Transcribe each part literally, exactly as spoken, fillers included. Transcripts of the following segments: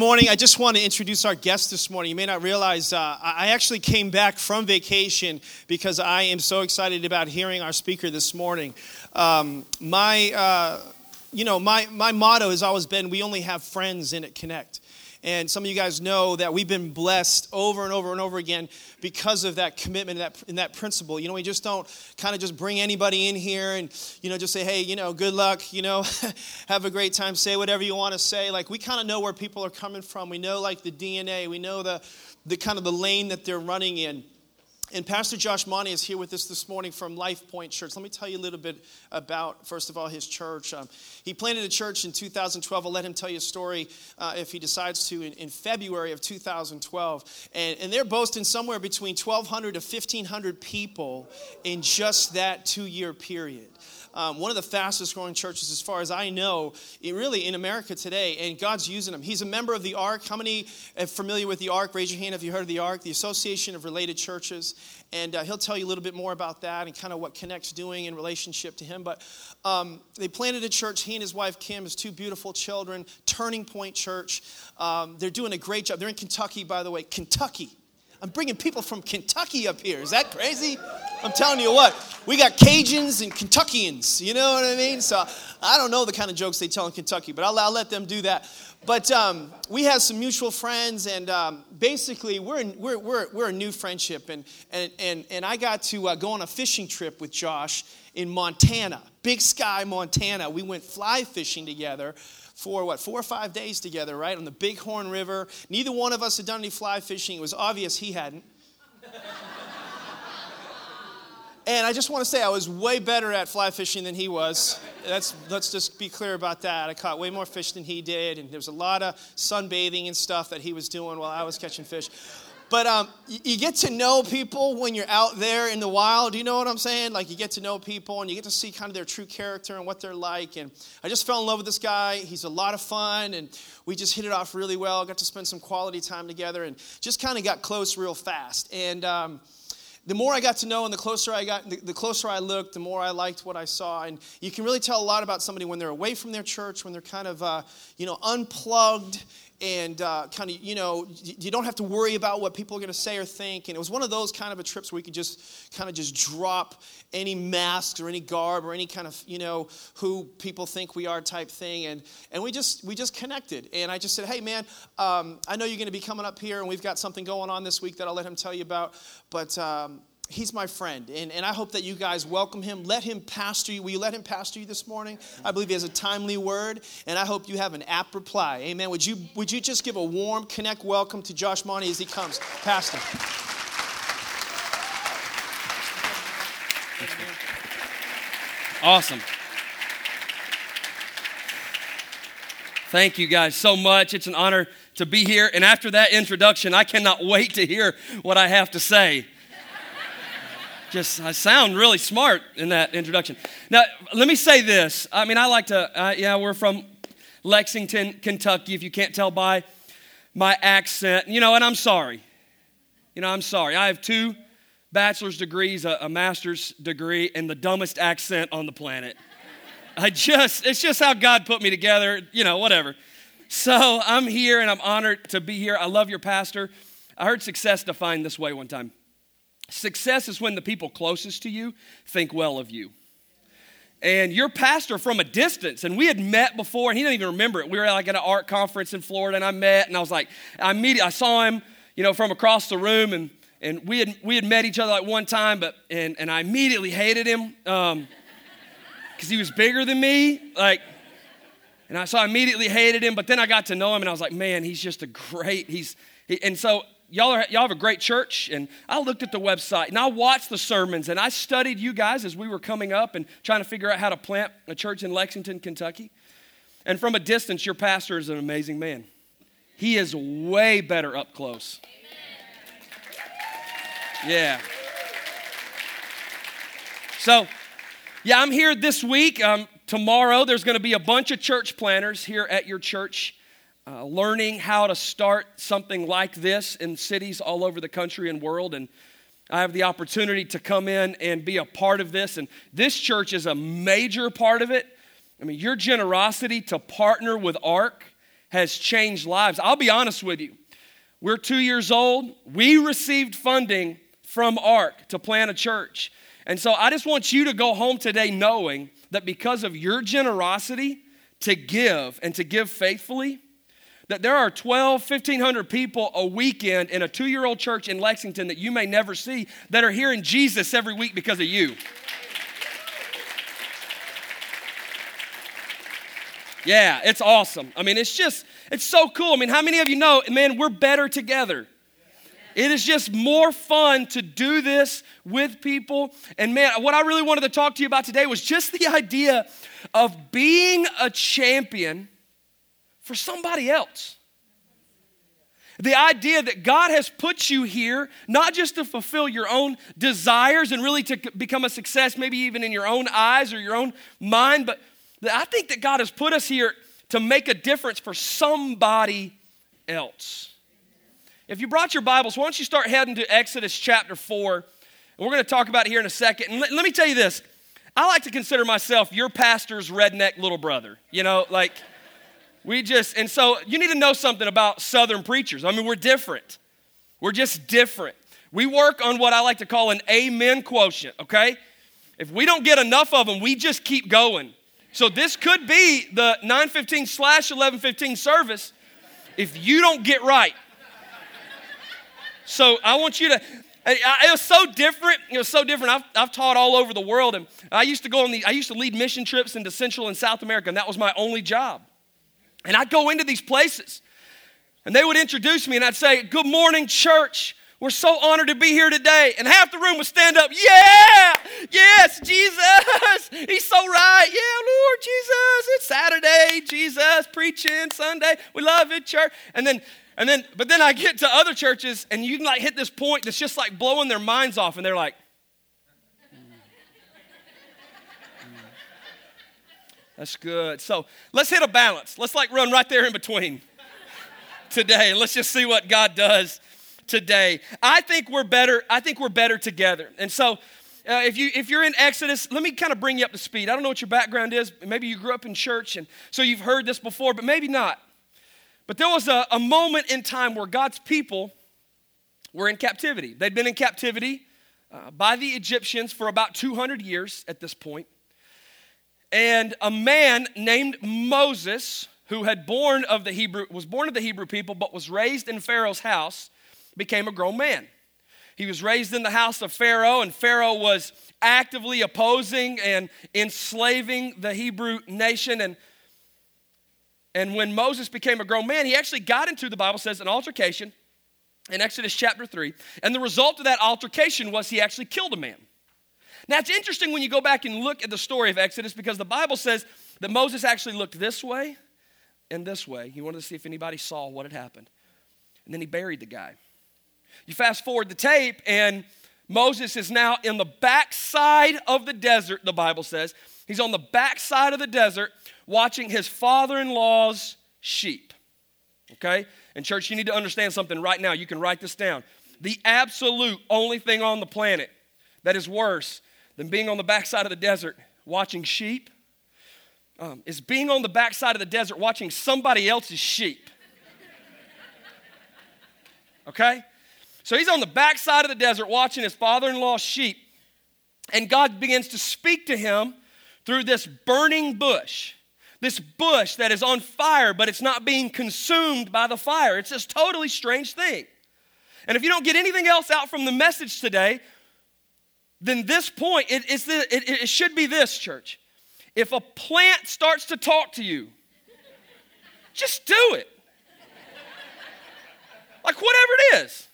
morning. I just want to introduce our guest this morning. You may not realize uh, I actually came back from vacation because I am so excited about hearing our speaker this morning. Um, my, uh, you know, my my motto has always been, we only have friends in at Connect. And some of you guys know that we've been blessed over and over and over again because of that commitment and that, and that principle. You know, we just don't kind of just bring anybody in here and, you know, just say, hey, you know, good luck, you know, have a great time, say whatever you want to say. Like, we kind of know where people are coming from. We know, like, the D N A. We know the, the kind of the lane that they're running in. And Pastor Josh Mauney is here with us this morning from Life Point Church. Let me tell you a little bit about, first of all, his church. Um, he planted a church in two thousand twelve. I'll let him tell you a story uh, if he decides to in, in February of two thousand twelve. And, and they're boasting somewhere between twelve hundred to fifteen hundred people in just that two-year period. Um, one of the fastest growing churches, as far as I know, it really in America today, and God's using him. He's a member of the A R C. How many are familiar with the A R C? Raise your hand if you heard of the A R C, the Association of Related Churches. And uh, he'll tell you a little bit more about that and kind of what Connect's doing in relationship to him. But um, they planted a church. He and his wife, Kim, has two beautiful children, Turning Point Church. Um, they're doing a great job. They're in Kentucky, by the way. Kentucky. I'm bringing people from Kentucky up here. Is that crazy? I'm telling you what, we got Cajuns and Kentuckians, you know what I mean? So I don't know the kind of jokes they tell in Kentucky, but I'll, I'll let them do that. But um, we have some mutual friends, and um, basically we're, in, we're we're we're a new friendship. And and and, and I got to uh, go on a fishing trip with Josh in Montana, Big Sky, Montana. We went fly fishing together for, what, four or five days together, right, on the Bighorn River. Neither one of us had done any fly fishing. It was obvious he hadn't. And I just want to say I was way better at fly fishing than he was. That's, let's just be clear about that. I caught way more fish than he did, and there was a lot of sunbathing and stuff that he was doing while I was catching fish. But um, you get to know people when you're out there in the wild. You know what I'm saying? Like, you get to know people, and you get to see kind of their true character and what they're like. And I just fell in love with this guy. He's a lot of fun, and we just hit it off really well. Got to spend some quality time together, and just kind of got close real fast. And um, the more I got to know, and the closer I got, the closer I looked, the more I liked what I saw. And you can really tell a lot about somebody when they're away from their church, when they're kind of, uh, you know, unplugged. And uh, kind of, you know, you don't have to worry about what people are going to say or think. And it was one of those kind of a trips where you could just kind of just drop any masks or any garb or any kind of, you know, who people think we are type thing. And and we just we just connected. And I just said, hey, man, um, I know you're going to be coming up here, and we've got something going on this week that I'll let him tell you about. But um, he's my friend. And, and I hope that you guys welcome him. Let him pastor you. Will you let him pastor you this morning? I believe he has a timely word. And I hope you have an apt reply. Amen. Would you would you just give a warm Connect welcome to Josh Mauney as he comes? Pastor. Awesome. Thank you guys so much. It's an honor to be here. And after that introduction, I cannot wait to hear what I have to say. Just, I sound really smart in that introduction. Now, let me say this. I mean, I like to, uh, yeah, we're from Lexington, Kentucky, if you can't tell by my accent. You know, and I'm sorry. You know, I'm sorry. I have two bachelor's degrees, a, a master's degree, and the dumbest accent on the planet. I just, it's just how God put me together, you know, whatever. So I'm here, and I'm honored to be here. I love your pastor. I heard success defined this way one time. Success is when the people closest to you think well of you. And your pastor from a distance, and we had met before, and he didn't even remember it. We were like at an art conference in Florida, and I met, and I was like, I immediately, I saw him, you know, from across the room, and and we had we had met each other like one time, but and and I immediately hated him um, because he was bigger than me, like. And I so I immediately hated him, but then I got to know him, and I was like, man, he's just a great. He's he, and so. Y'all are, y'all have a great church, and I looked at the website, and I watched the sermons, and I studied you guys as we were coming up and trying to figure out how to plant a church in Lexington, Kentucky. And from a distance, your pastor is an amazing man. He is way better up close. Amen. Yeah. So, yeah, I'm here this week. Um, tomorrow, there's going to be a bunch of church planters here at your church. Uh, learning how to start something like this in cities all over the country and world. And I have the opportunity to come in and be a part of this. And this church is a major part of it. I mean, your generosity to partner with A R C has changed lives. I'll be honest with you. We're two years old. We received funding from A R C to plant a church. And so I just want you to go home today knowing that because of your generosity to give and to give faithfully, that there are twelve, fifteen hundred people a weekend in a two-year-old church in Lexington that you may never see that are hearing Jesus every week because of you. Yeah, it's awesome. I mean, it's just, it's so cool. I mean, how many of you know, man, we're better together. It is just more fun to do this with people. And man, what I really wanted to talk to you about today was just the idea of being a champion for somebody else. The idea that God has put you here, not just to fulfill your own desires and really to become a success, maybe even in your own eyes or your own mind, but I think that God has put us here to make a difference for somebody else. If you brought your Bibles, why don't you start heading to Exodus chapter four, and we're going to talk about it here in a second. And let, let me tell you this, I like to consider myself your pastor's redneck little brother, you know, like we just, and so you need to know something about Southern preachers. I mean, we're different. We're just different. We work on what I like to call an amen quotient, okay? If we don't get enough of them, we just keep going. So this could be the nine fifteen slash eleven fifteen service if you don't get right. So I want you to, it was so different, it was so different. I've, I've taught all over the world, and I used to go on the, I used to lead mission trips into Central and South America, and that was my only job. And I'd go into these places, and they would introduce me, and I'd say, "Good morning, church. We're so honored to be here today." And half the room would stand up, "Yeah, yes, Jesus, he's so right. Yeah, Lord, Jesus, it's Saturday, Jesus, preaching, Sunday, we love it, church." And then, and then, but then I get to other churches and you can like hit this point that's just like blowing their minds off and they're like, mm. Mm. That's good. So let's hit a balance. Let's like run right there in between today. Let's just see what God does today. I think we're better. I think we're better together. And so, uh, if you if you're in Exodus, let me kind of bring you up to speed. I don't know what your background is. Maybe you grew up in church, and so you've heard this before, but maybe not. But there was a, a moment in time where God's people were in captivity. They'd been in captivity uh, by the Egyptians for about two hundred years at this point. And a man named Moses, who had born of the Hebrew was born of the Hebrew people, but was raised in Pharaoh's house, became a grown man. He was raised in the house of Pharaoh, and Pharaoh was actively opposing and enslaving the Hebrew nation. And, and when Moses became a grown man, he actually got into, the Bible says, an altercation in Exodus chapter three. And the result of that altercation was he actually killed a man. Now, it's interesting when you go back and look at the story of Exodus, because the Bible says that Moses actually looked this way and this way. He wanted to see if anybody saw what had happened. And then he buried the guy. You fast forward the tape, and Moses is now in the backside of the desert, the Bible says. He's on the backside of the desert watching his father-in-law's sheep, okay? And church, you need to understand something right now. You can write this down. The absolute only thing on the planet that is worse than being on the backside of the desert watching sheep um, is being on the backside of the desert watching somebody else's sheep, okay? So he's on the backside of the desert watching his father-in-law's sheep, and God begins to speak to him through this burning bush, this bush that is on fire, but it's not being consumed by the fire. It's this totally strange thing. And if you don't get anything else out from the message today, then this point, it, it's the, it, it should be this, church. If a plant starts to talk to you, just do it. Like whatever it is.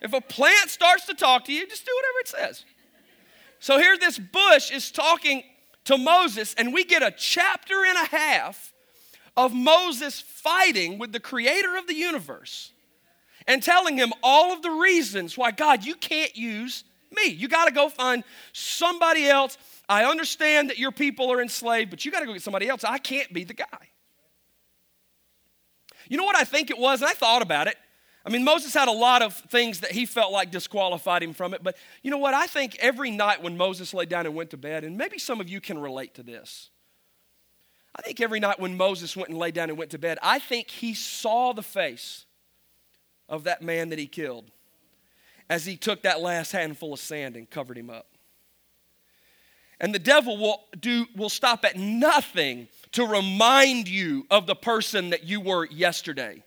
If a plant starts to talk to you, just do whatever it says. So here this bush is talking to Moses, and we get a chapter and a half of Moses fighting with the creator of the universe and telling him all of the reasons why, God, you can't use me. You got to go find somebody else. I understand that your people are enslaved, but you got to go get somebody else. I can't be the guy. You know what I think it was, and I thought about it. I mean, Moses had a lot of things that he felt like disqualified him from it, but you know what? I think every night when Moses lay down and went to bed, and maybe some of you can relate to this, I think every night when Moses went and lay down and went to bed, I think he saw the face of that man that he killed as he took that last handful of sand and covered him up. And the devil will do will stop at nothing to remind you of the person that you were yesterday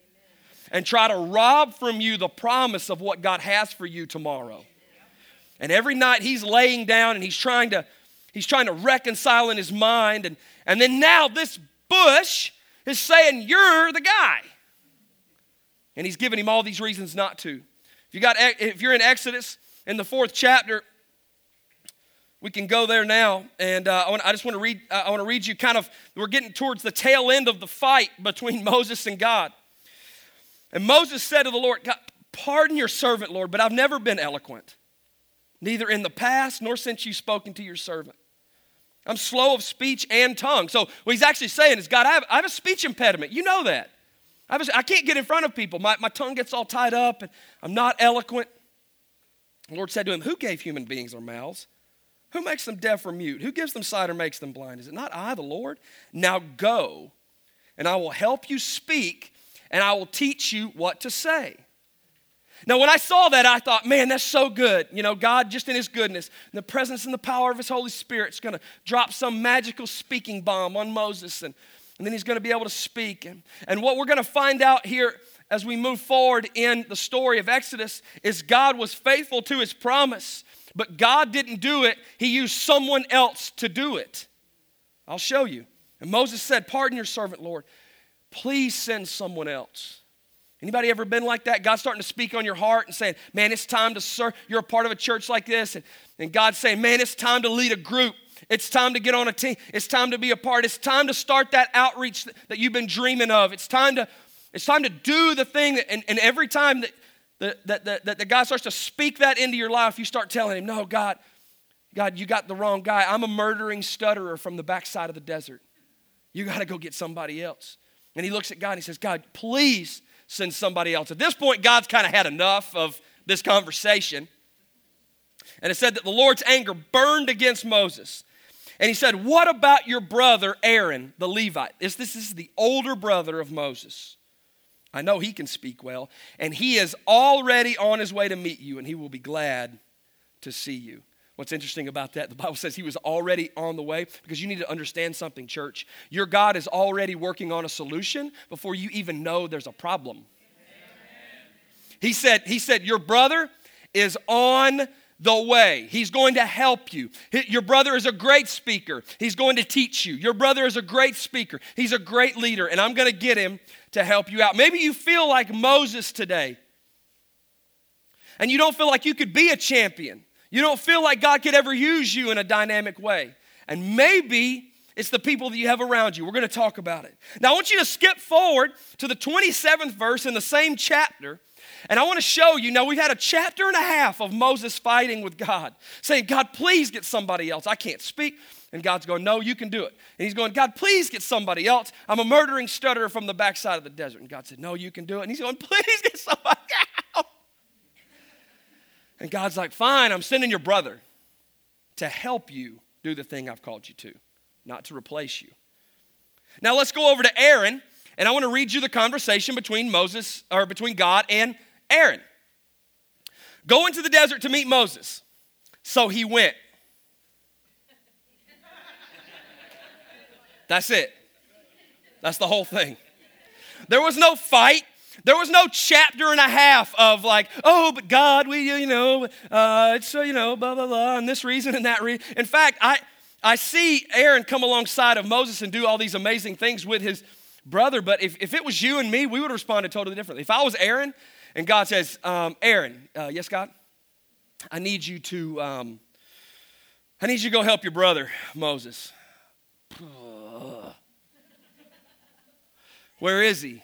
and try to rob from you the promise of what God has for you tomorrow. And every night he's laying down and he's trying to he's trying to reconcile in his mind. And, and then now this bush is saying, you're the guy. And he's giving him all these reasons not to. If you got, if you're in Exodus in the fourth chapter, we can go there now, and uh, I, want, I just want to read. Uh, I want to read you kind of. We're getting towards the tail end of the fight between Moses and God. And Moses said to the Lord, God, "Pardon your servant, Lord, but I've never been eloquent, neither in the past nor since you've spoken to your servant. I'm slow of speech and tongue." So what he's actually saying is, God, I have, I have a speech impediment. You know that. I, have a, I can't get in front of people. My my tongue gets all tied up, and I'm not eloquent. The Lord said to him, "Who gave human beings their mouths? Who makes them deaf or mute? Who gives them sight or makes them blind? Is it not I, the Lord? Now go, and I will help you speak, and I will teach you what to say." Now, when I saw that, I thought, man, that's so good. You know, God, just in his goodness, in the presence and the power of his Holy Spirit, is going to drop some magical speaking bomb on Moses, and, and then he's going to be able to speak. And, and what we're going to find out here as we move forward in the story of Exodus is God was faithful to his promise. But God didn't do it. He used someone else to do it. I'll show you. And Moses said, "Pardon your servant, Lord. Please send someone else." Anybody ever been like that? God's starting to speak on your heart and saying, man, it's time to serve. You're a part of a church like this. And, and God's saying, man, it's time to lead a group. It's time to get on a team. It's time to be a part. It's time to start that outreach that, that you've been dreaming of. It's time to, it's time to do the thing. That, and, and every time that, That the, the, the God starts to speak that into your life, you start telling him, no, God, God, you got the wrong guy. I'm a murdering stutterer from the backside of the desert. You got to go get somebody else. And he looks at God and he says, God, please send somebody else. At this point, God's kind of had enough of this conversation. And it said that the Lord's anger burned against Moses. And he said, what about your brother Aaron, the Levite? This, this is the older brother of Moses. I know he can speak well, and he is already on his way to meet you, and he will be glad to see you. What's interesting about that, the Bible says he was already on the way, because you need to understand something, church. Your God is already working on a solution before you even know there's a problem. He said, he said, your brother is on the way. He's going to help you. Your brother is a great speaker. He's going to teach you. Your brother is a great speaker. He's a great leader, and I'm going to get him to help you out. Maybe you feel like Moses today, and you don't feel like you could be a champion. You don't feel like God could ever use you in a dynamic way. And maybe it's the people that you have around you. We're going to talk about it. Now, I want you to skip forward to the twenty-seventh verse in the same chapter. And I want to show you, now we've had a chapter and a half of Moses fighting with God, saying, God, please get somebody else. I can't speak. And God's going, no, you can do it. And he's going, God, please get somebody else. I'm a murdering stutterer from the backside of the desert. And God said, no, you can do it. And he's going, please get somebody else. And God's like, fine, I'm sending your brother to help you do the thing I've called you to, not to replace you. Now let's go over to Aaron. And I want to read you the conversation between Moses, or between God and Aaron. Go into the desert to meet Moses. So he went. That's it. That's the whole thing. There was no fight. There was no chapter and a half of like, oh, but God, we, you know, uh, it's, you know, blah, blah, blah, and this reason and that reason. In fact, I, I see Aaron come alongside of Moses and do all these amazing things with his brother, but if, if it was you and me, we would have responded totally differently. If I was Aaron, and God says, um, Aaron, uh, yes, God, I need you to, um, I need you to go help your brother, Moses. Where is he?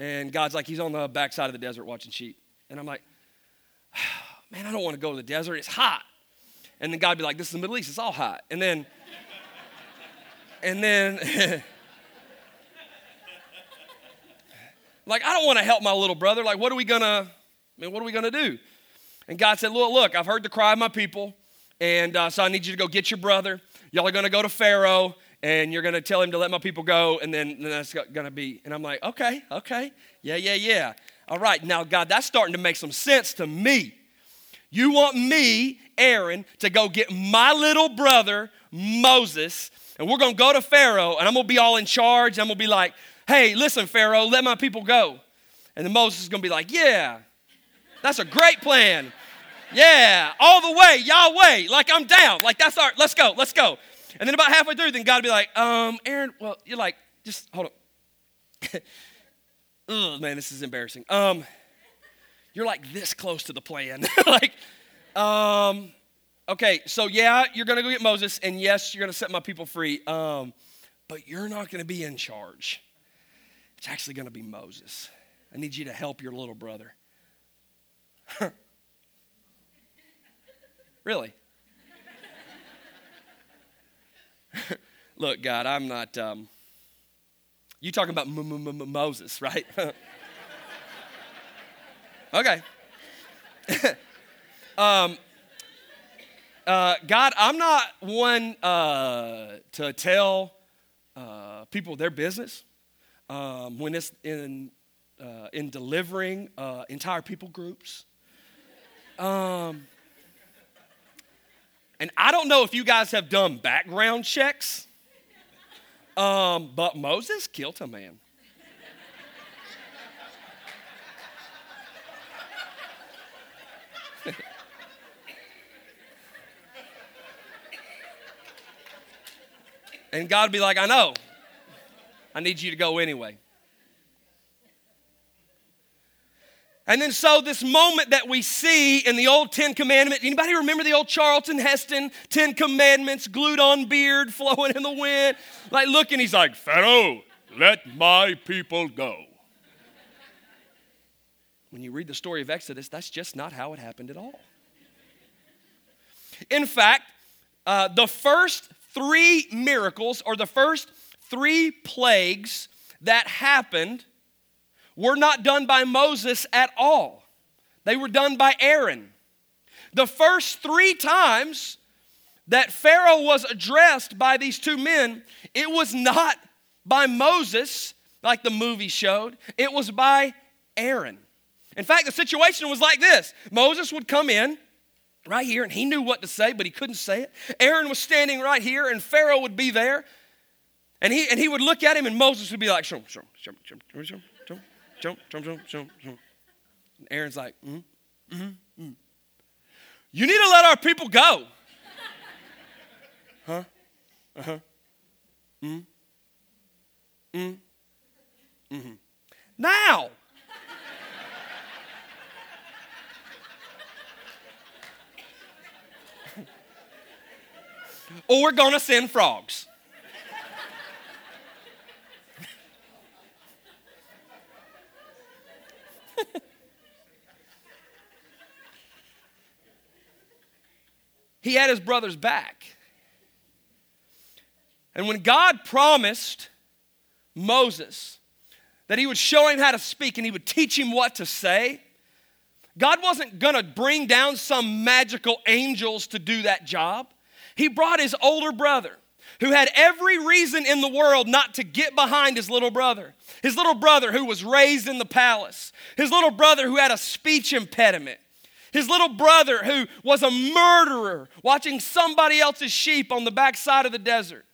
And God's like, he's on the backside of the desert watching sheep. And I'm like, man, I don't want to go to the desert. It's hot. And then God'd be like, this is the Middle East. It's all hot. And then, and then... Like, I don't want to help my little brother. Like, what are we going to, I mean, what are we going to do? And God said, look, look, I've heard the cry of my people, and uh, so I need you to go get your brother. Y'all are going to go to Pharaoh, and you're going to tell him to let my people go, and then, then that's going to be, and I'm like, okay, okay, yeah, yeah, yeah. All right, now, God, that's starting to make some sense to me. You want me, Aaron, to go get my little brother, Moses, and we're going to go to Pharaoh, and I'm going to be all in charge. I'm going to be like, hey, listen, Pharaoh, let my people go. And then Moses is going to be like, yeah, that's a great plan. Yeah, all the way, Yahweh, like I'm down. Like that's our, let's go, let's go. And then about halfway through, then God will be like, um, Aaron, well, you're like, just hold on. Ugh, man, this is embarrassing. Um, you're like this close to the plan. Like, um, okay, so yeah, you're going to go get Moses, and yes, you're going to set my people free, um, but you're not going to be in charge. It's actually going to be Moses. I need you to help your little brother. Really? Look, God, I'm not... Um, you talking about Moses, right? Okay. um, uh, God, I'm not one uh, to tell uh, people their business um, when it's in uh, in delivering uh, entire people groups. Um, and I don't know if you guys have done background checks. Um, but Moses killed a man. And God would be like, I know. I need you to go anyway. And then so this moment that we see in the old Ten Commandments, anybody remember the old Charlton Heston Ten Commandments, glued on beard, flowing in the wind? Like looking, he's like, Pharaoh, let my people go. When you read the story of Exodus, that's just not how it happened at all. In fact, uh, the first three miracles or the first three plagues that happened were not done by Moses at all. They were done by Aaron. The first three times that Pharaoh was addressed by these two men, it was not by Moses, like the movie showed. It was by Aaron. In fact, the situation was like this. Moses would come in right here, and he knew what to say, but he couldn't say it. Aaron was standing right here, and Pharaoh would be there. And he, and he would look at him, and Moses would be like, shum, shum, shum, shum, shum, shum. Jump, jump, jump, jump, jump. And Aaron's like, mm, mm, mm. You need to let our people go. Huh? Uh-huh. Mm. Mm. Mm-hmm. Now. Or we're going to send frogs. He had his brothers back. And when God promised Moses that he would show him how to speak and he would teach him what to say, God wasn't going to bring down some magical angels to do that job. He brought his older brother, who had every reason in the world not to get behind his little brother. His little brother who was raised in the palace. His little brother who had a speech impediment. His little brother who was a murderer watching somebody else's sheep on the backside of the desert.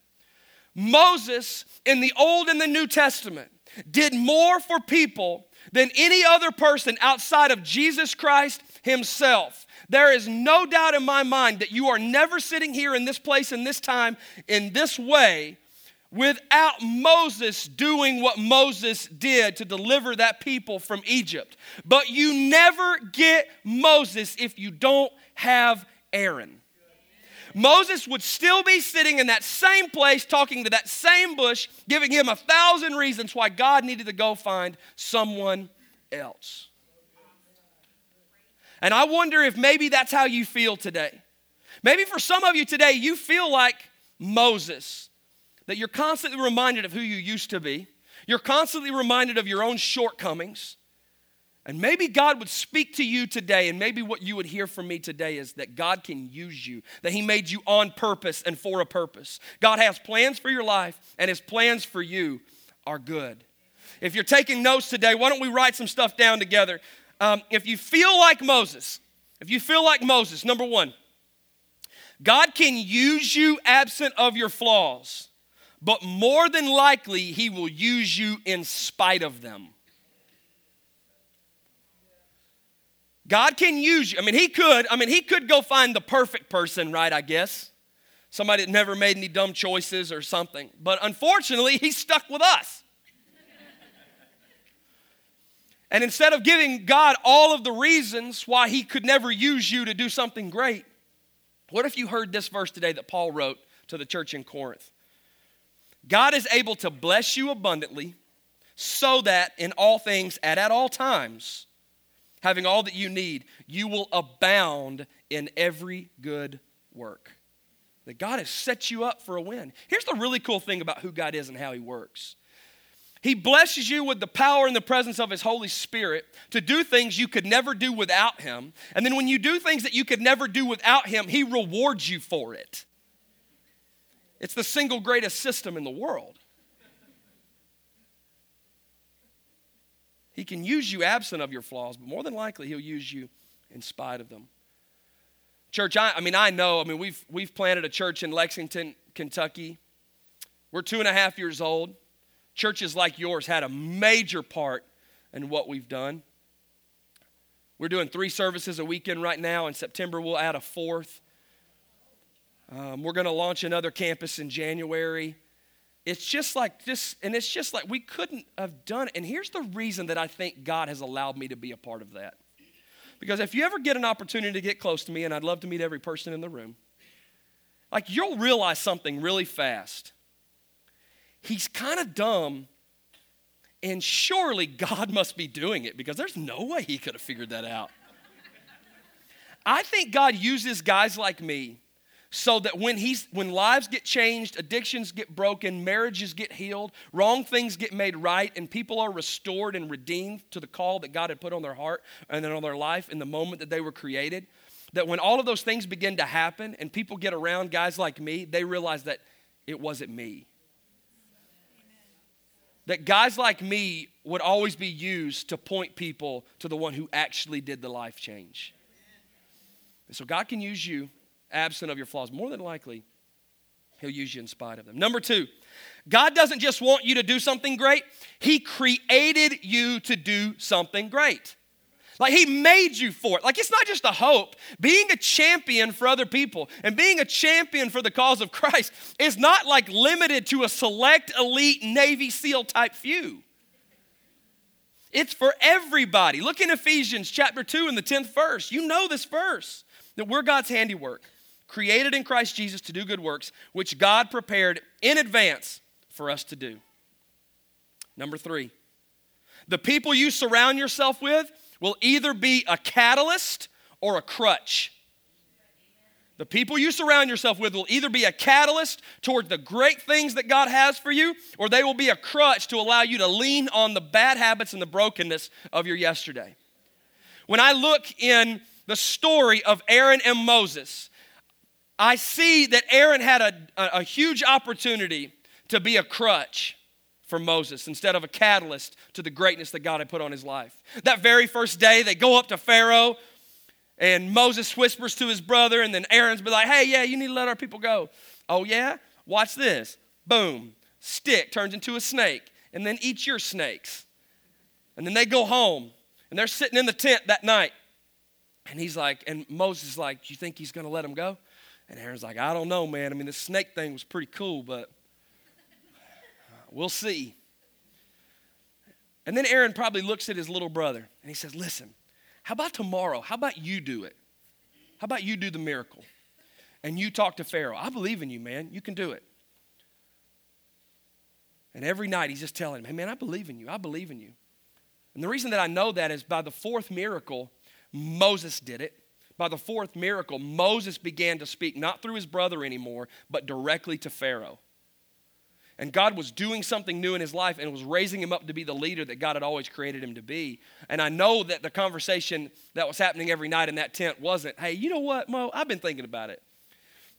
Moses, in the Old and the New Testament, did more for people than any other person outside of Jesus Christ himself. There is no doubt in my mind that you are never sitting here in this place, in this time, in this way, without Moses doing what Moses did to deliver that people from Egypt. But you never get Moses if you don't have Aaron. Moses would still be sitting in that same place, talking to that same bush, giving him a thousand reasons why God needed to go find someone else. And I wonder if maybe that's how you feel today. Maybe for some of you today, you feel like Moses. That you're constantly reminded of who you used to be. You're constantly reminded of your own shortcomings. And maybe God would speak to you today, and maybe what you would hear from me today is that God can use you, that he made you on purpose and for a purpose. God has plans for your life, and his plans for you are good. If you're taking notes today, why don't we write some stuff down together? Um, if you feel like Moses, if you feel like Moses, number one, God can use you absent of your flaws, but more than likely, he will use you in spite of them. God can use you. I mean, he could. I mean, he could go find the perfect person, right, I guess. Somebody that never made any dumb choices or something. But unfortunately, he's stuck with us. And instead of giving God all of the reasons why he could never use you to do something great, what if you heard this verse today that Paul wrote to the church in Corinth? God is able to bless you abundantly so that in all things and at all times, having all that you need, you will abound in every good work. That God has set you up for a win. Here's the really cool thing about who God is and how he works. He blesses you with the power and the presence of his Holy Spirit to do things you could never do without him. And then when you do things that you could never do without him, he rewards you for it. It's the single greatest system in the world. He can use you absent of your flaws, but more than likely he'll use you in spite of them. Church, I, I mean, I know. I mean, we've we've planted a church in Lexington, Kentucky. We're two and a half years old. Churches like yours had a major part in what we've done. We're doing three services a weekend right now. In September, we'll add a fourth. Um, we're going to launch another campus in January. It's just like this, and it's just like we couldn't have done it. And here's the reason that I think God has allowed me to be a part of that. Because if you ever get an opportunity to get close to me, and I'd love to meet every person in the room, like you'll realize something really fast. He's kind of dumb, and surely God must be doing it because there's no way he could have figured that out. I think God uses guys like me so that when he's when lives get changed, addictions get broken, marriages get healed, wrong things get made right, and people are restored and redeemed to the call that God had put on their heart and then on their life in the moment that they were created, that when all of those things begin to happen and people get around guys like me, they realize that it wasn't me. That guys like me would always be used to point people to the one who actually did the life change. And so God can use you absent of your flaws. More than likely, he'll use you in spite of them. Number two, God doesn't just want you to do something great. He created you to do something great. Like he made you for it. Like it's not just a hope. Being a champion for other people and being a champion for the cause of Christ is not like limited to a select elite Navy SEAL type few. It's for everybody. Look in Ephesians chapter two in the tenth verse. You know this verse, that we're God's handiwork, created in Christ Jesus to do good works, which God prepared in advance for us to do. Number three, the people you surround yourself with will either be a catalyst or a crutch. The people you surround yourself with will either be a catalyst toward the great things that God has for you, or they will be a crutch to allow you to lean on the bad habits and the brokenness of your yesterday. When I look in the story of Aaron and Moses, I see that Aaron had a, a, a huge opportunity to be a crutch for Moses instead of a catalyst to the greatness that God had put on his life. That very first day, they go up to Pharaoh, and Moses whispers to his brother, and then Aaron's be like, hey, yeah, you need to let our people go. Oh, yeah? Watch this. Boom. Stick turns into a snake, and then eat your snakes. And then they go home, and they're sitting in the tent that night. And he's like, and Moses is like, do you think he's going to let him go? And Aaron's like, I don't know, man. I mean, this snake thing was pretty cool, but we'll see. And then Aaron probably looks at his little brother, and he says, listen, how about tomorrow? How about you do it? How about you do the miracle? And you talk to Pharaoh. I believe in you, man. You can do it. And every night he's just telling him, hey, man, I believe in you. I believe in you. And the reason that I know that is by the fourth miracle, Moses did it. By the fourth miracle, Moses began to speak not through his brother anymore, but directly to Pharaoh. And God was doing something new in his life and was raising him up to be the leader that God had always created him to be. And I know that the conversation that was happening every night in that tent wasn't, hey, you know what, Mo, I've been thinking about it.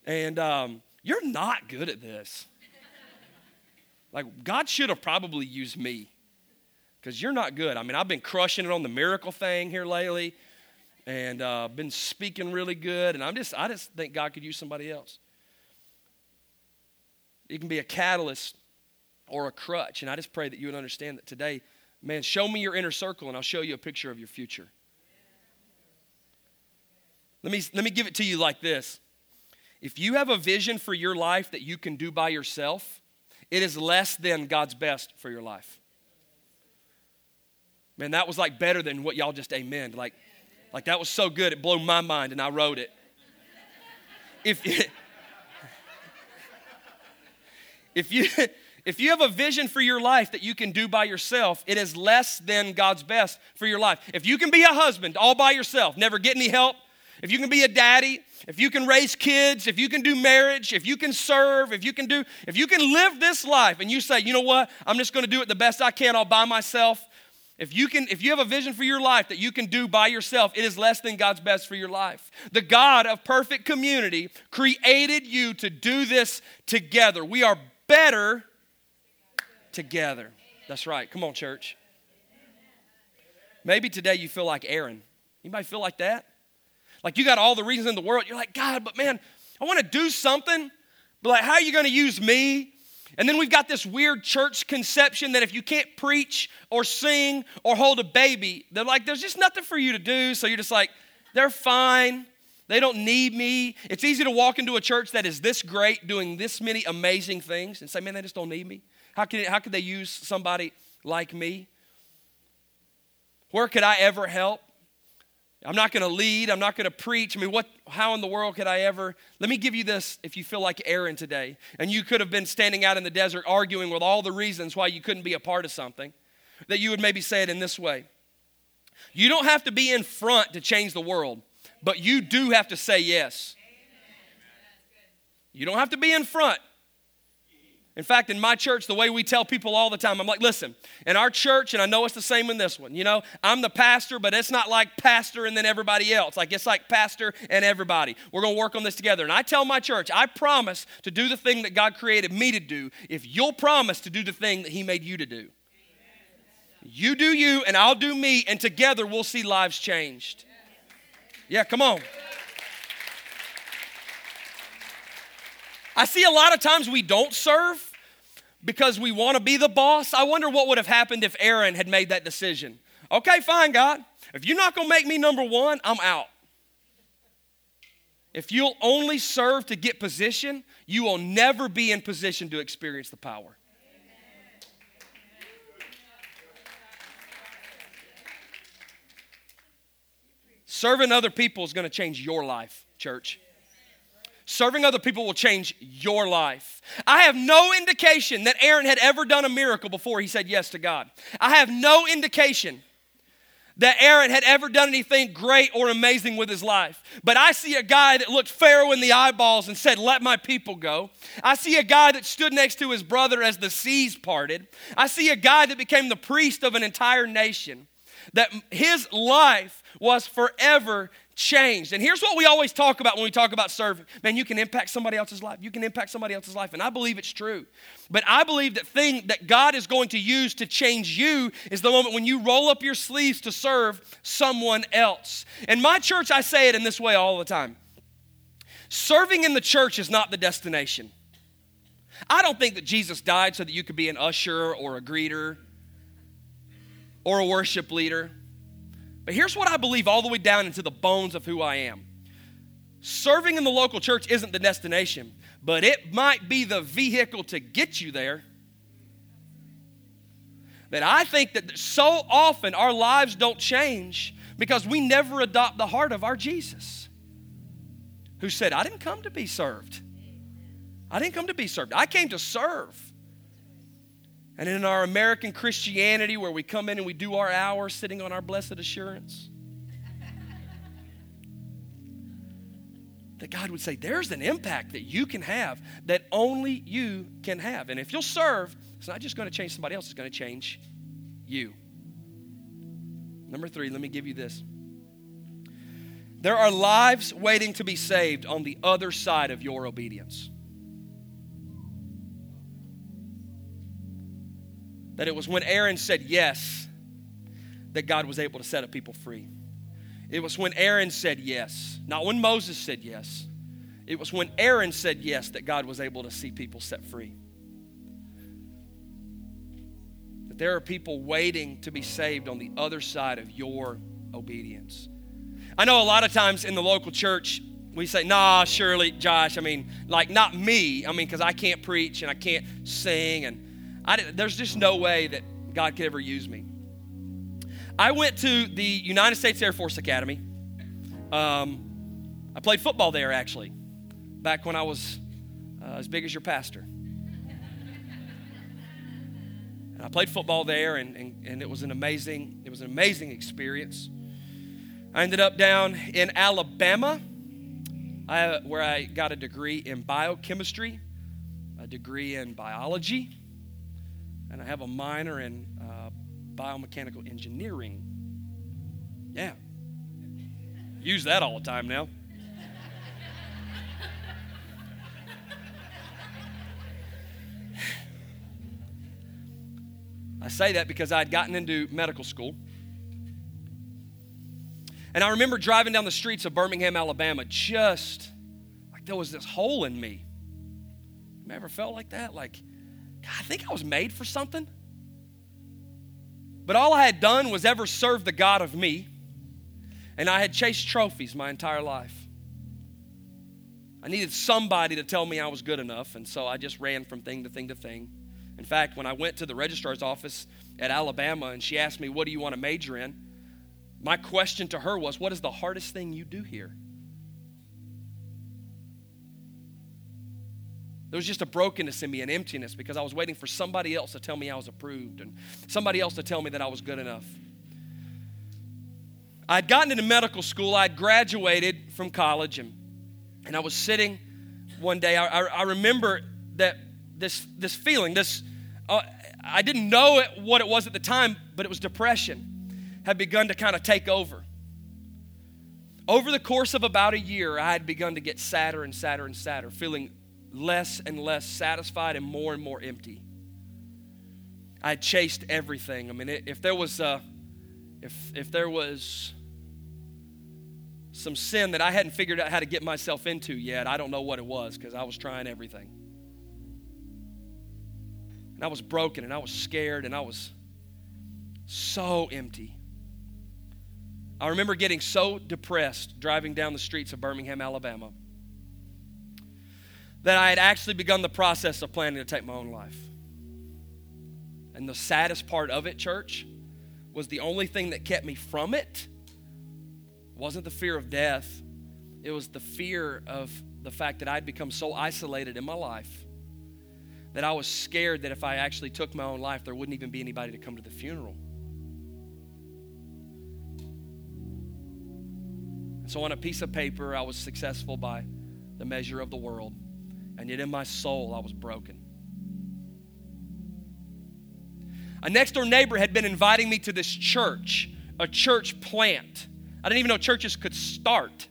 And um, you're not good at this. Like, God should have probably used me because you're not good. I mean, I've been crushing it on the miracle thing here lately and uh, been speaking really good. And I'm just, I just think God could use somebody else. It can be a catalyst or a crutch. And I just pray that you would understand that today, man, show me your inner circle and I'll show you a picture of your future. Let me, let me give it to you like this. If you have a vision for your life that you can do by yourself, it is less than God's best for your life. Man, that was like better than what y'all just amened. Like, like that was so good, it blew my mind and I wrote it. If it, If you if you have a vision for your life that you can do by yourself, it is less than God's best for your life. If you can be a husband all by yourself, never get any help, if you can be a daddy, if you can raise kids, if you can do marriage, if you can serve, if you can do, if you can live this life and you say, you know what, I'm just going to do it the best I can all by myself. If you can, if you have a vision for your life that you can do by yourself, it is less than God's best for your life. The God of perfect community created you to do this together. We are better together. That's right. Come on, church. Maybe today you feel like Aaron. Anybody feel like that? Like you got all the reasons in the world. You're like, God, but man, I want to do something. But like, how are you going to use me? And then we've got this weird church conception that if you can't preach or sing or hold a baby, they're like, there's just nothing for you to do. So you're just like, they're fine. They don't need me. It's easy to walk into a church that is this great, doing this many amazing things and say, man, they just don't need me. How can, how could they use somebody like me? Where could I ever help? I'm not going to lead. I'm not going to preach. I mean, what? How in the world could I ever? Let me give you this if you feel like Aaron today, and you could have been standing out in the desert arguing with all the reasons why you couldn't be a part of something, that you would maybe say it in this way. You don't have to be in front to change the world. But you do have to say yes. You don't have to be in front. In fact, in my church, the way we tell people all the time, I'm like, listen, in our church, and I know it's the same in this one, you know, I'm the pastor, but it's not like pastor and then everybody else. Like, it's like pastor and everybody. We're going to work on this together. And I tell my church, I promise to do the thing that God created me to do if you'll promise to do the thing that he made you to do. You do you, and I'll do me, and together we'll see lives changed. Yeah, come on. I see a lot of times we don't serve because we want to be the boss. I wonder what would have happened if Aaron had made that decision. Okay, fine, God. If you're not going to make me number one, I'm out. If you'll only serve to get position, you will never be in position to experience the power. Serving other people is going to change your life, church. Serving other people will change your life. I have no indication that Aaron had ever done a miracle before he said yes to God. I have no indication that Aaron had ever done anything great or amazing with his life. But I see a guy that looked Pharaoh in the eyeballs and said, let my people go. I see a guy that stood next to his brother as the seas parted. I see a guy that became the priest of an entire nation. That his life was forever changed. And here's what we always talk about when we talk about serving. Man, you can impact somebody else's life. You can impact somebody else's life. And I believe it's true. But I believe that thing that God is going to use to change you is the moment when you roll up your sleeves to serve someone else. In my church, I say it in this way all the time. Serving in the church is not the destination. I don't think that Jesus died so that you could be an usher or a greeter or a worship leader. But here's what I believe all the way down into the bones of who I am. Serving in the local church isn't the destination, but it might be the vehicle to get you there. That I think that so often our lives don't change because we never adopt the heart of our Jesus, who said, I didn't come to be served. I didn't come to be served. I came to serve. And in our American Christianity, where we come in and we do our hour sitting on our blessed assurance, that God would say, there's an impact that you can have that only you can have. And if you'll serve, it's not just going to change somebody else, it's going to change you. Number three, let me give you this. There are lives waiting to be saved on the other side of your obedience. That it was when Aaron said yes that God was able to set a people free. It was when Aaron said yes, not when Moses said yes. It was when Aaron said yes that God was able to see people set free. That there are people waiting to be saved on the other side of your obedience. I know a lot of times in the local church, we say, nah, surely, Josh, I mean, like, not me. I mean, because I can't preach and I can't sing. And I, there's just no way that God could ever use me. I went to the United States Air Force Academy. Um, I played football there, actually, back when I was uh, as big as your pastor. And I played football there, and, and, and it was an amazing, it was an amazing experience. I ended up down in Alabama, I, where I got a degree in biochemistry, a degree in biology, and I have a minor in uh, biomechanical engineering. Yeah. Use that all the time now. I say that because I'd gotten into medical school. And I remember driving down the streets of Birmingham, Alabama, just like there was this hole in me. You ever felt like that? Like, God, I think I was made for something. But all I had done was ever serve the God of me, and I had chased trophies my entire life. I needed somebody to tell me I was good enough, and so I just ran from thing to thing to thing. In fact, when I went to the registrar's office at Alabama and she asked me, what do you want to major in? My question to her was, what is the hardest thing you do here? There was just a brokenness in me, an emptiness, because I was waiting for somebody else to tell me I was approved and somebody else to tell me that I was good enough. I'd gotten into medical school. I'd graduated from college, and, and I was sitting one day. I, I, I remember that this, this feeling, this uh, I didn't know it, what it was at the time, but it was depression, had begun to kind of take over. Over the course of about a year, I had begun to get sadder and sadder and sadder, feeling less and less satisfied and more and more empty. I chased everything. I mean, if there was uh, if if there was some sin that I hadn't figured out how to get myself into yet, I don't know what it was, because I was trying everything. And I was broken, and I was scared, and I was so empty. I remember getting so depressed driving down the streets of Birmingham, Alabama, that I had actually begun the process of planning to take my own life. And the saddest part of it, church, was the only thing that kept me from it wasn't the fear of death. It was the fear of the fact that I'd become so isolated in my life that I was scared that if I actually took my own life, there wouldn't even be anybody to come to the funeral. And so on a piece of paper, I was successful by the measure of the world. And yet in my soul, I was broken. A next-door neighbor had been inviting me to this church, a church plant. I didn't even know churches could start.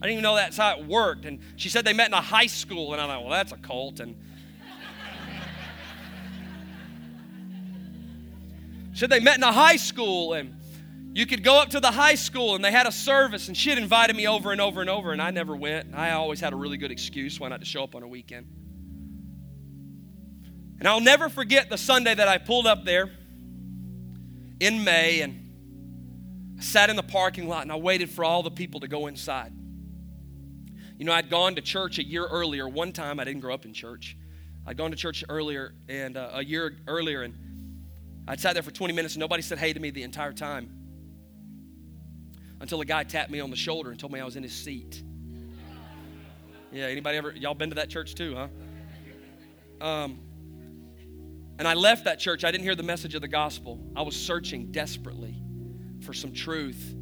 I didn't even know that's how it worked. And she said they met in a high school. And I thought, well, that's a cult. And she said they met in a high school. And you could go up to the high school, and they had a service, and she had invited me over and over and over, and I never went. I always had a really good excuse why not to show up on a weekend. And I'll never forget the Sunday that I pulled up there in May, and I sat in the parking lot, and I waited for all the people to go inside. You know, I'd gone to church a year earlier. One time, I didn't grow up in church. I'd gone to church earlier, and uh, a year earlier, and I'd sat there for twenty minutes, and nobody said hey to me the entire time, until a guy tapped me on the shoulder and told me I was in his seat. Yeah, anybody ever, y'all been to that church too, huh? Um, and I left that church. I didn't hear the message of the gospel. I was searching desperately for some truth.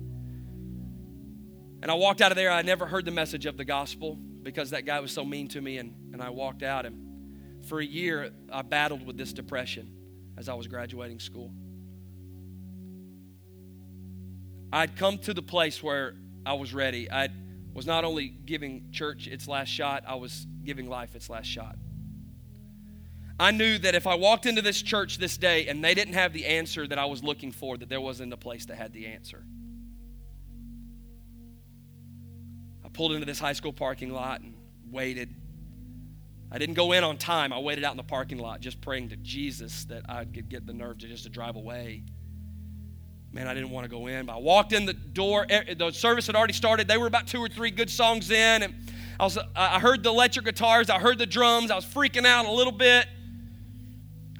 And I walked out of there. I never heard the message of the gospel because that guy was so mean to me, and, and I walked out. And for a year, I battled with this depression as I was graduating school. I'd come to the place where I was ready. I was not only giving church its last shot, I was giving life its last shot. I knew that if I walked into this church this day and they didn't have the answer that I was looking for, that there wasn't a place that had the answer. I pulled into this high school parking lot and waited. I didn't go in on time. I waited out in the parking lot just praying to Jesus that I could get the nerve to just to drive away. Man, I didn't want to go in, but I walked in the door. The service had already started. They were about two or three good songs in, and I was, I heard the electric guitars. I heard the drums. I was freaking out a little bit.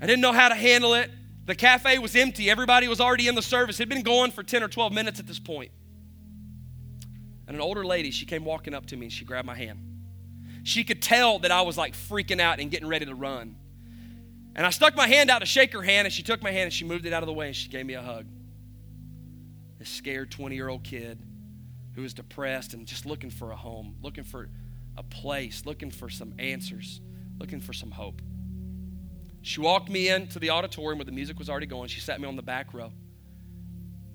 I didn't know how to handle it. The cafe was empty. Everybody was already in the service. It had been going for ten or twelve minutes at this point. And an older lady, she came walking up to me, and she grabbed my hand. She could tell that I was like freaking out and getting ready to run. And I stuck my hand out to shake her hand, and she took my hand, and she moved it out of the way, and she gave me a hug. This scared twenty-year-old kid who was depressed and just looking for a home, looking for a place, looking for some answers, looking for some hope. She walked me into the auditorium where the music was already going. She sat me on the back row.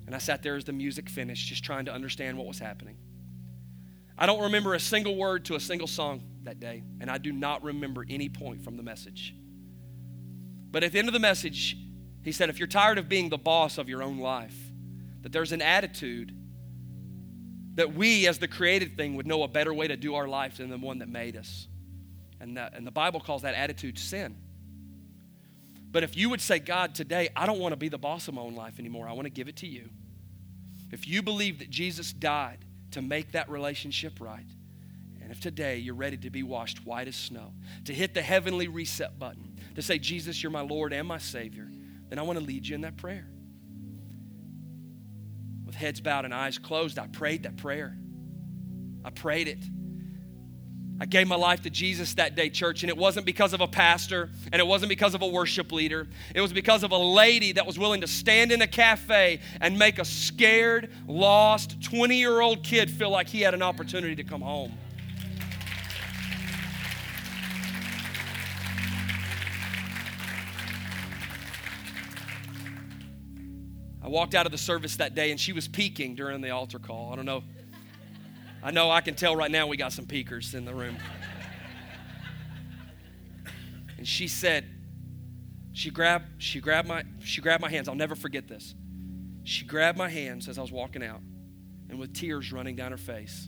And I sat there as the music finished, just trying to understand what was happening. I don't remember a single word to a single song that day, and I do not remember any point from the message. But at the end of the message, he said, if you're tired of being the boss of your own life, that there's an attitude that we as the created thing would know a better way to do our life than the one that made us. And, that, and the Bible calls that attitude sin. But if you would say, God, today, I don't want to be the boss of my own life anymore. I want to give it to you. If you believe that Jesus died to make that relationship right, and if today you're ready to be washed white as snow, to hit the heavenly reset button, to say, Jesus, you're my Lord and my Savior, then I want to lead you in that prayer. With heads bowed and eyes closed, I prayed that prayer. I prayed it. I gave my life to Jesus that day, church, and it wasn't because of a pastor, and it wasn't because of a worship leader. It was because of a lady that was willing to stand in a cafe and make a scared, lost twenty-year-old kid feel like he had an opportunity to come home. I walked out of the service that day, and she was peeking during the altar call. I don't know. I know I can tell right now we got some peekers in the room. And she said, she grabbed, she grabbed my, she grabbed my hands. I'll never forget this. She grabbed my hands as I was walking out, and with tears running down her face,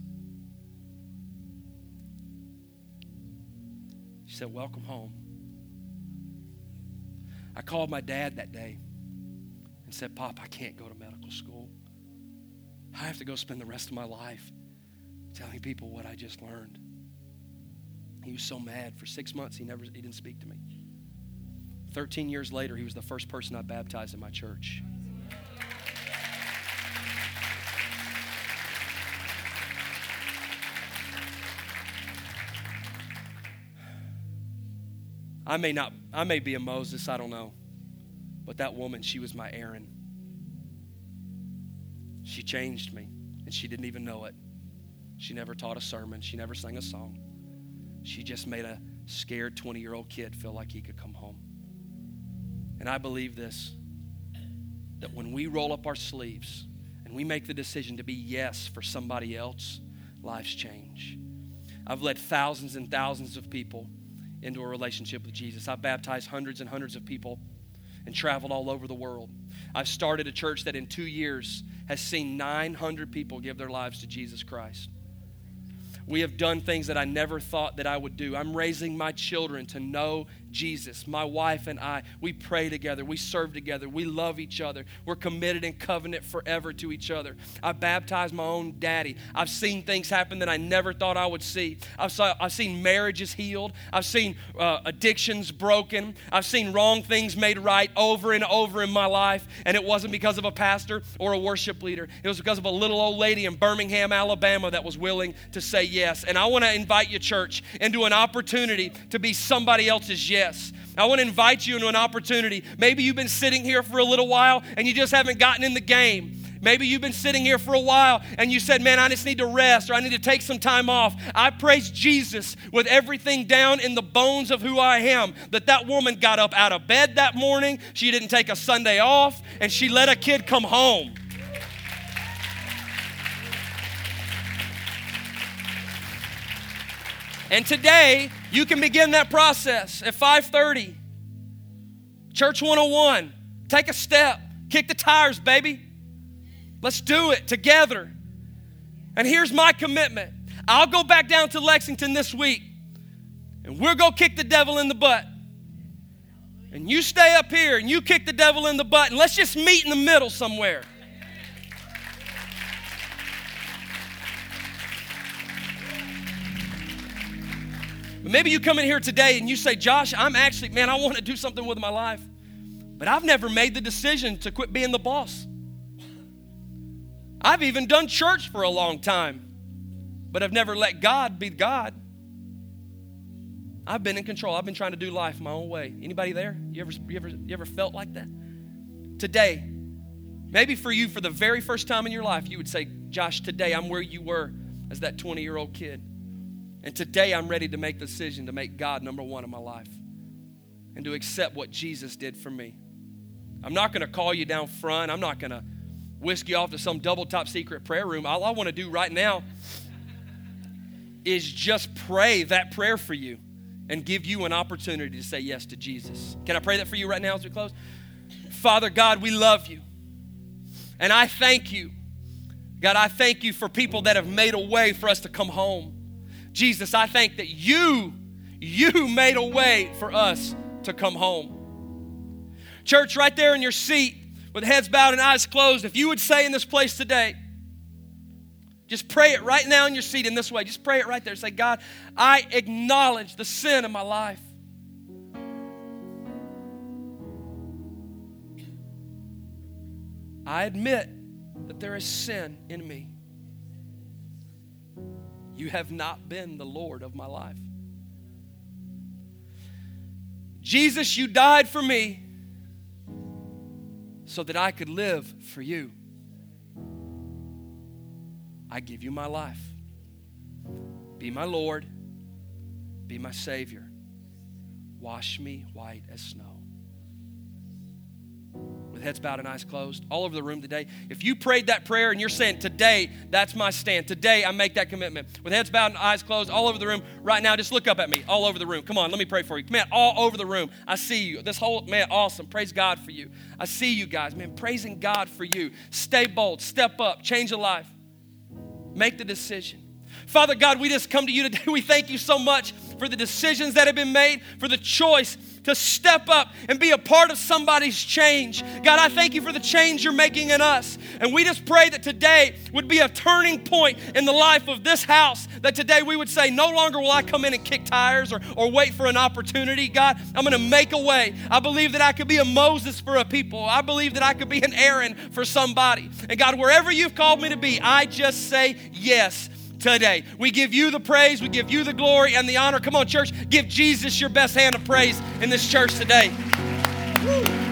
she said, welcome home. I called my dad that day and said, Pop, I can't go to medical school. I have to go spend the rest of my life telling people what I just learned. He was so mad. For six months, he never, he didn't speak to me. Thirteen years later, he was the first person I baptized in my church. I may not, I may be a Moses, I don't know, but that woman, she was my Aaron. She changed me, and she didn't even know it. She never taught a sermon. She never sang a song. She just made a scared twenty-year-old kid feel like he could come home. And I believe this, that when we roll up our sleeves and we make the decision to be yes for somebody else, lives change. I've led thousands and thousands of people into a relationship with Jesus. I've baptized hundreds and hundreds of people and traveled all over the world. I've started a church that in two years has seen nine hundred people give their lives to Jesus Christ. We have done things that I never thought that I would do. I'm raising my children to know Jesus. My wife and I, we pray together. We serve together. We love each other. We're committed in covenant forever to each other. I baptized my own daddy. I've seen things happen that I never thought I would see. I've, saw, I've seen marriages healed. I've seen uh, addictions broken. I've seen wrong things made right over and over in my life. And it wasn't because of a pastor or a worship leader. It was because of a little old lady in Birmingham, Alabama that was willing to say yes. Yes. And I want to invite you, church, into an opportunity to be somebody else's yes. I want to invite you into an opportunity. Maybe you've been sitting here for a little while and you just haven't gotten in the game. Maybe you've been sitting here for a while and you said, man, I just need to rest, or I need to take some time off. I praise Jesus with everything down in the bones of who I am that that woman got up out of bed that morning. She didn't take a Sunday off, and she let a kid come home. And today, you can begin that process at five thirty. Church one oh one, take a step, kick the tires, baby. Let's do it together. And here's my commitment. I'll go back down to Lexington this week, and we'll go kick the devil in the butt. And you stay up here, and you kick the devil in the butt, and let's just meet in the middle somewhere. But maybe you come in here today and you say, Josh, I'm actually, man, I want to do something with my life, but I've never made the decision to quit being the boss. I've even done church for a long time, but I've never let God be God. I've been in control. I've been trying to do life my own way. Anybody there? You ever, you ever, you ever felt like that? Today, maybe for you, for the very first time in your life, you would say, Josh, today I'm where you were as that twenty-year-old kid. And today I'm ready to make the decision to make God number one in my life and to accept what Jesus did for me. I'm not going to call you down front. I'm not going to whisk you off to some double top secret prayer room. All I want to do right now is just pray that prayer for you and give you an opportunity to say yes to Jesus. Can I pray that for you right now as we close? Father God, we love you. And I thank you. God, I thank you for people that have made a way for us to come home. Jesus, I thank that you, you made a way for us to come home. Church, right there in your seat with heads bowed and eyes closed, if you would say in this place today, just pray it right now in your seat in this way. Just pray it right there. Say, God, I acknowledge the sin in my life. I admit that there is sin in me. You have not been the Lord of my life. Jesus, you died for me so that I could live for you. I give you my life. Be my Lord. Be my Savior. Wash me white as snow. With heads bowed and eyes closed, all over the room today. If you prayed that prayer and you're saying, today, that's my stand. Today, I make that commitment. With heads bowed and eyes closed, all over the room right now, just look up at me, all over the room. Come on, let me pray for you. Man, all over the room, I see you. This whole, man, awesome. Praise God for you. I see you guys, man, praising God for you. Stay bold, step up, change a life. Make the decision. Father God, we just come to you today. We thank you so much for the decisions that have been made, for the choice to step up and be a part of somebody's change. God, I thank you for the change you're making in us. And we just pray that today would be a turning point in the life of this house, that today we would say, no longer will I come in and kick tires or, or wait for an opportunity. God, I'm going to make a way. I believe that I could be a Moses for a people. I believe that I could be an Aaron for somebody. And God, wherever you've called me to be, I just say yes. Today, we give you the praise, we give you the glory and the honor. Come on, church, give Jesus your best hand of praise in this church today. Woo.